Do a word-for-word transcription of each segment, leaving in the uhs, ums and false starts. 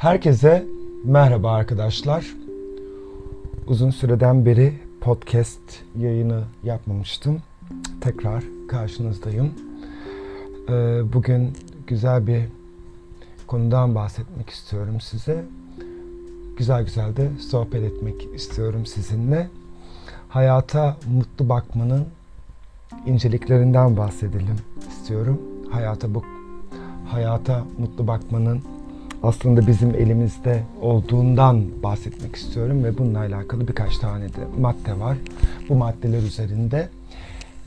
Herkese merhaba arkadaşlar. Uzun süreden beri podcast yayını yapmamıştım. Tekrar karşınızdayım. Bugün güzel bir konudan bahsetmek istiyorum size. Güzel güzel de sohbet etmek istiyorum sizinle. Hayata mutlu bakmanın inceliklerinden bahsedelim istiyorum. Hayata bu hayata mutlu bakmanın aslında bizim elimizde olduğundan bahsetmek istiyorum ve bununla alakalı birkaç tane de madde var. Bu maddeler üzerinde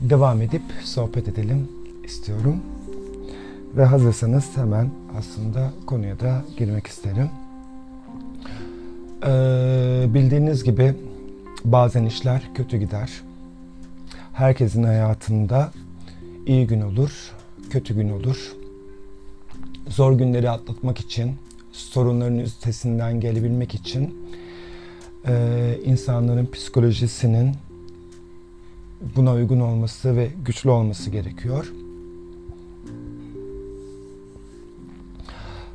devam edip sohbet edelim istiyorum. Ve hazırsanız hemen aslında konuya da girmek isterim. Ee, bildiğiniz gibi bazen işler kötü gider. Herkesin hayatında iyi gün olur, kötü gün olur. Zor günleri atlatmak için, sorunların üstesinden gelebilmek için e, insanların psikolojisinin buna uygun olması ve güçlü olması gerekiyor.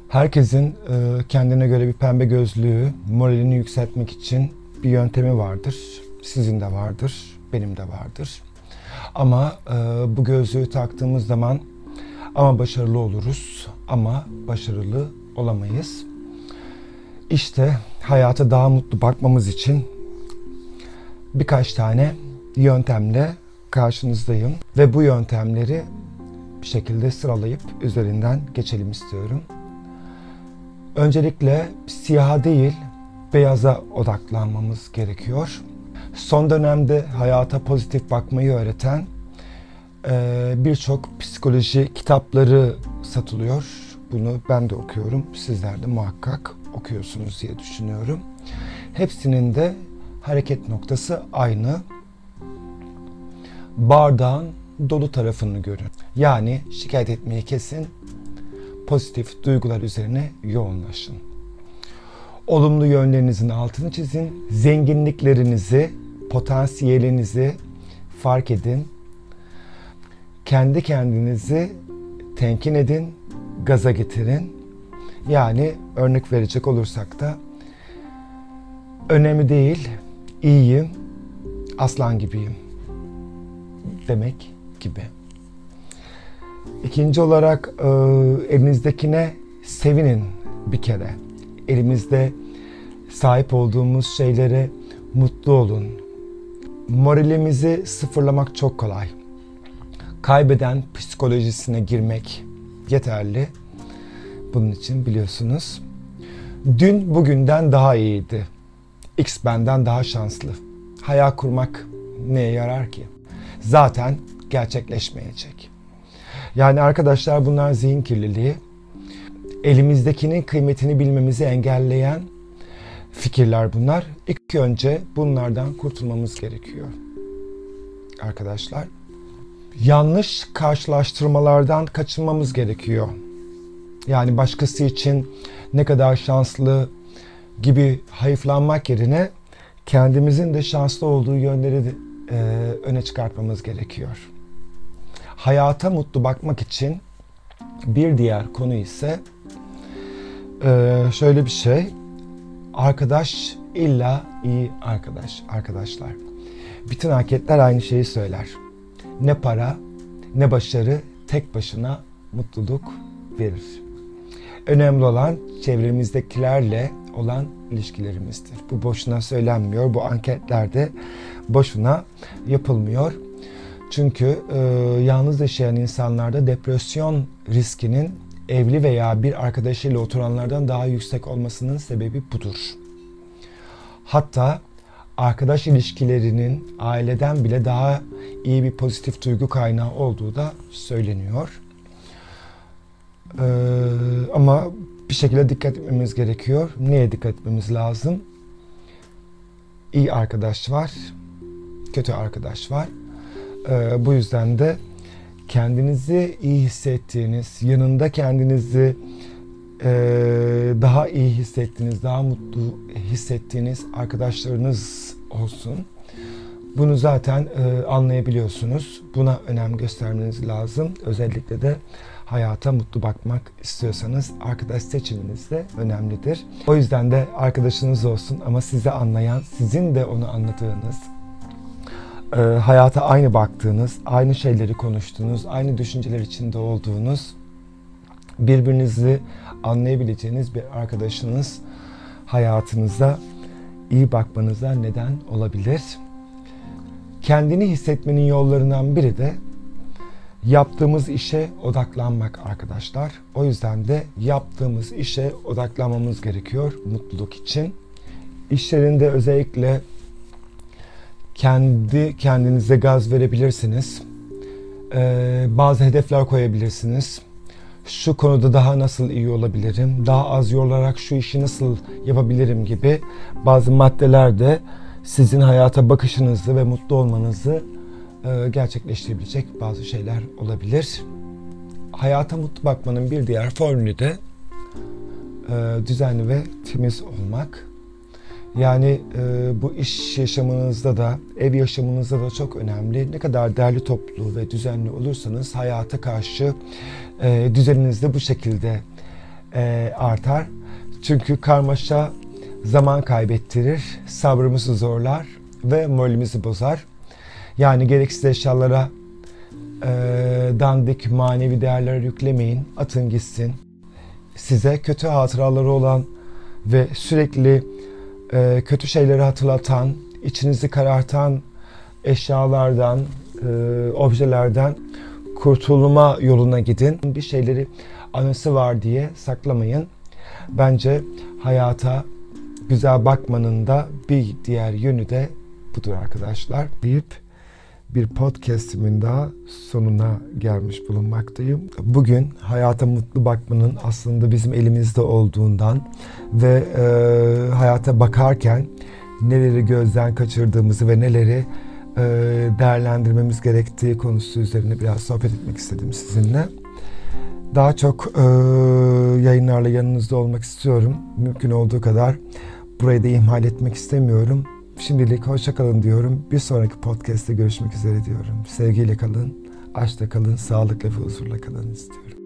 Herkesin e, kendine göre bir pembe gözlüğü, moralini yükseltmek için bir yöntemi vardır. Sizin de vardır, benim de vardır. Ama e, bu gözlüğü taktığımız zaman ama başarılı oluruz, ama başarılı olamayız. İşte hayata daha mutlu bakmamız için birkaç tane yöntemle karşınızdayım. Ve bu yöntemleri bir şekilde sıralayıp üzerinden geçelim istiyorum. Öncelikle siyaha değil, beyaza odaklanmamız gerekiyor. Son dönemde hayata pozitif bakmayı öğreten birçok psikoloji kitapları satılıyor. Bunu ben de okuyorum. Sizler de muhakkak okuyorsunuz diye düşünüyorum. Hepsinin de hareket noktası aynı. Bardağın dolu tarafını görün. Yani şikayet etmeyi kesin. Pozitif duygular üzerine yoğunlaşın. Olumlu yönlerinizin altını çizin. Zenginliklerinizi, potansiyelinizi fark edin. Kendi kendinizi tenkin edin, gaza getirin. Yani örnek verecek olursak da önemli değil, iyiyim, aslan gibiyim demek gibi. İkinci olarak e, elinizdekine sevinin bir kere. Elimizde sahip olduğumuz şeylere mutlu olun. Moralimizi sıfırlamak çok kolay. Kaybeden psikolojisine girmek yeterli. Bunun için biliyorsunuz. Dün bugünden daha iyiydi. X benden daha şanslı. Hayal kurmak neye yarar ki? Zaten gerçekleşmeyecek. Yani arkadaşlar bunlar zihin kirliliği. Elimizdekinin kıymetini bilmemizi engelleyen fikirler bunlar. İlk önce bunlardan kurtulmamız gerekiyor. Arkadaşlar. Yanlış karşılaştırmalardan kaçınmamız gerekiyor. Yani başkası için ne kadar şanslı gibi hayıflanmak yerine kendimizin de şanslı olduğu yönleri de, e, öne çıkartmamız gerekiyor. Hayata mutlu bakmak için bir diğer konu ise e, şöyle bir şey. Arkadaş illa iyi arkadaş arkadaşlar. Bütün anketler aynı şeyi söyler. Ne para, ne başarı tek başına mutluluk verir. Önemli olan çevremizdekilerle olan ilişkilerimizdir. Bu boşuna söylenmiyor. Bu anketlerde boşuna yapılmıyor. Çünkü e, yalnız yaşayan insanlarda depresyon riskinin evli veya bir arkadaşıyla oturanlardan daha yüksek olmasının sebebi budur. Hatta arkadaş ilişkilerinin aileden bile daha iyi bir pozitif duygu kaynağı olduğu da söyleniyor. Ee, ama bir şekilde dikkat etmemiz gerekiyor. Neye dikkat etmemiz lazım? İyi arkadaş var, kötü arkadaş var. Ee, bu yüzden de kendinizi iyi hissettiğiniz, yanında kendinizi Ee, daha iyi hissettiğiniz, daha mutlu hissettiğiniz arkadaşlarınız olsun. Bunu zaten e, anlayabiliyorsunuz. Buna önem göstermeniz lazım. Özellikle de hayata mutlu bakmak istiyorsanız arkadaş seçiminiz de önemlidir. O yüzden de arkadaşınız olsun ama sizi anlayan, sizin de onu anladığınız, e, hayata aynı baktığınız, aynı şeyleri konuştuğunuz, aynı düşünceler içinde olduğunuz, birbirinizi anlayabileceğiniz bir arkadaşınız hayatınıza iyi bakmanıza neden olabilir. Kendini hissetmenin yollarından biri de yaptığımız işe odaklanmak arkadaşlar. O yüzden de yaptığımız işe odaklanmamız gerekiyor mutluluk için. İşlerinde özellikle kendi kendinize gaz verebilirsiniz. Ee, bazı hedefler koyabilirsiniz. Şu konuda daha nasıl iyi olabilirim, daha az yorularak şu işi nasıl yapabilirim gibi bazı maddeler de sizin hayata bakışınızı ve mutlu olmanızı e, gerçekleştirebilecek bazı şeyler olabilir. Hayata mutlu bakmanın bir diğer formülü de e, düzenli ve temiz olmak. Yani e, bu iş yaşamınızda da, ev yaşamınızda da çok önemli. Ne kadar derli toplu ve düzenli olursanız hayata karşı e, düzeniniz de bu şekilde e, artar. Çünkü karmaşa zaman kaybettirir, sabrımızı zorlar ve moralimizi bozar. Yani gereksiz eşyalara e, dandik manevi değerler yüklemeyin, atın gitsin. Size kötü hatıraları olan ve sürekli e, kötü şeyleri hatırlatan, içinizi karartan eşyalardan, e, objelerden kurtulma yoluna gidin. Bir şeyleri anısı var diye saklamayın. Bence hayata güzel bakmanın da bir diğer yönü de budur arkadaşlar deyip bir podcastimin daha sonuna gelmiş bulunmaktayım. Bugün hayata mutlu bakmanın aslında bizim elimizde olduğundan ve e, hayata bakarken neleri gözden kaçırdığımızı ve neleri e, değerlendirmemiz gerektiği konusu üzerine biraz sohbet etmek istedim sizinle. Daha çok e, yayınlarla yanınızda olmak istiyorum. Mümkün olduğu kadar. Burayı da ihmal etmek istemiyorum. Şimdilik hoşça kalın diyorum. Bir sonraki podcast'te görüşmek üzere diyorum. Sevgiyle kalın, aşkla kalın, sağlıkla ve huzurla kalın istiyorum.